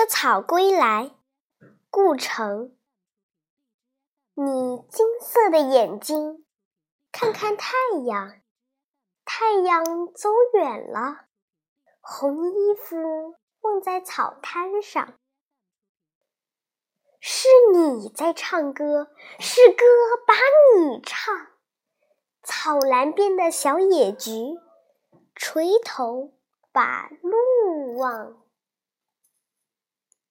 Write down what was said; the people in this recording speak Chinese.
割草归来，顾城。你金色的眼睛，看看太阳，太阳走远了，红衣服忘在草滩上。是你在唱歌，是歌把你唱。草栏边的小野菊，垂头把路望。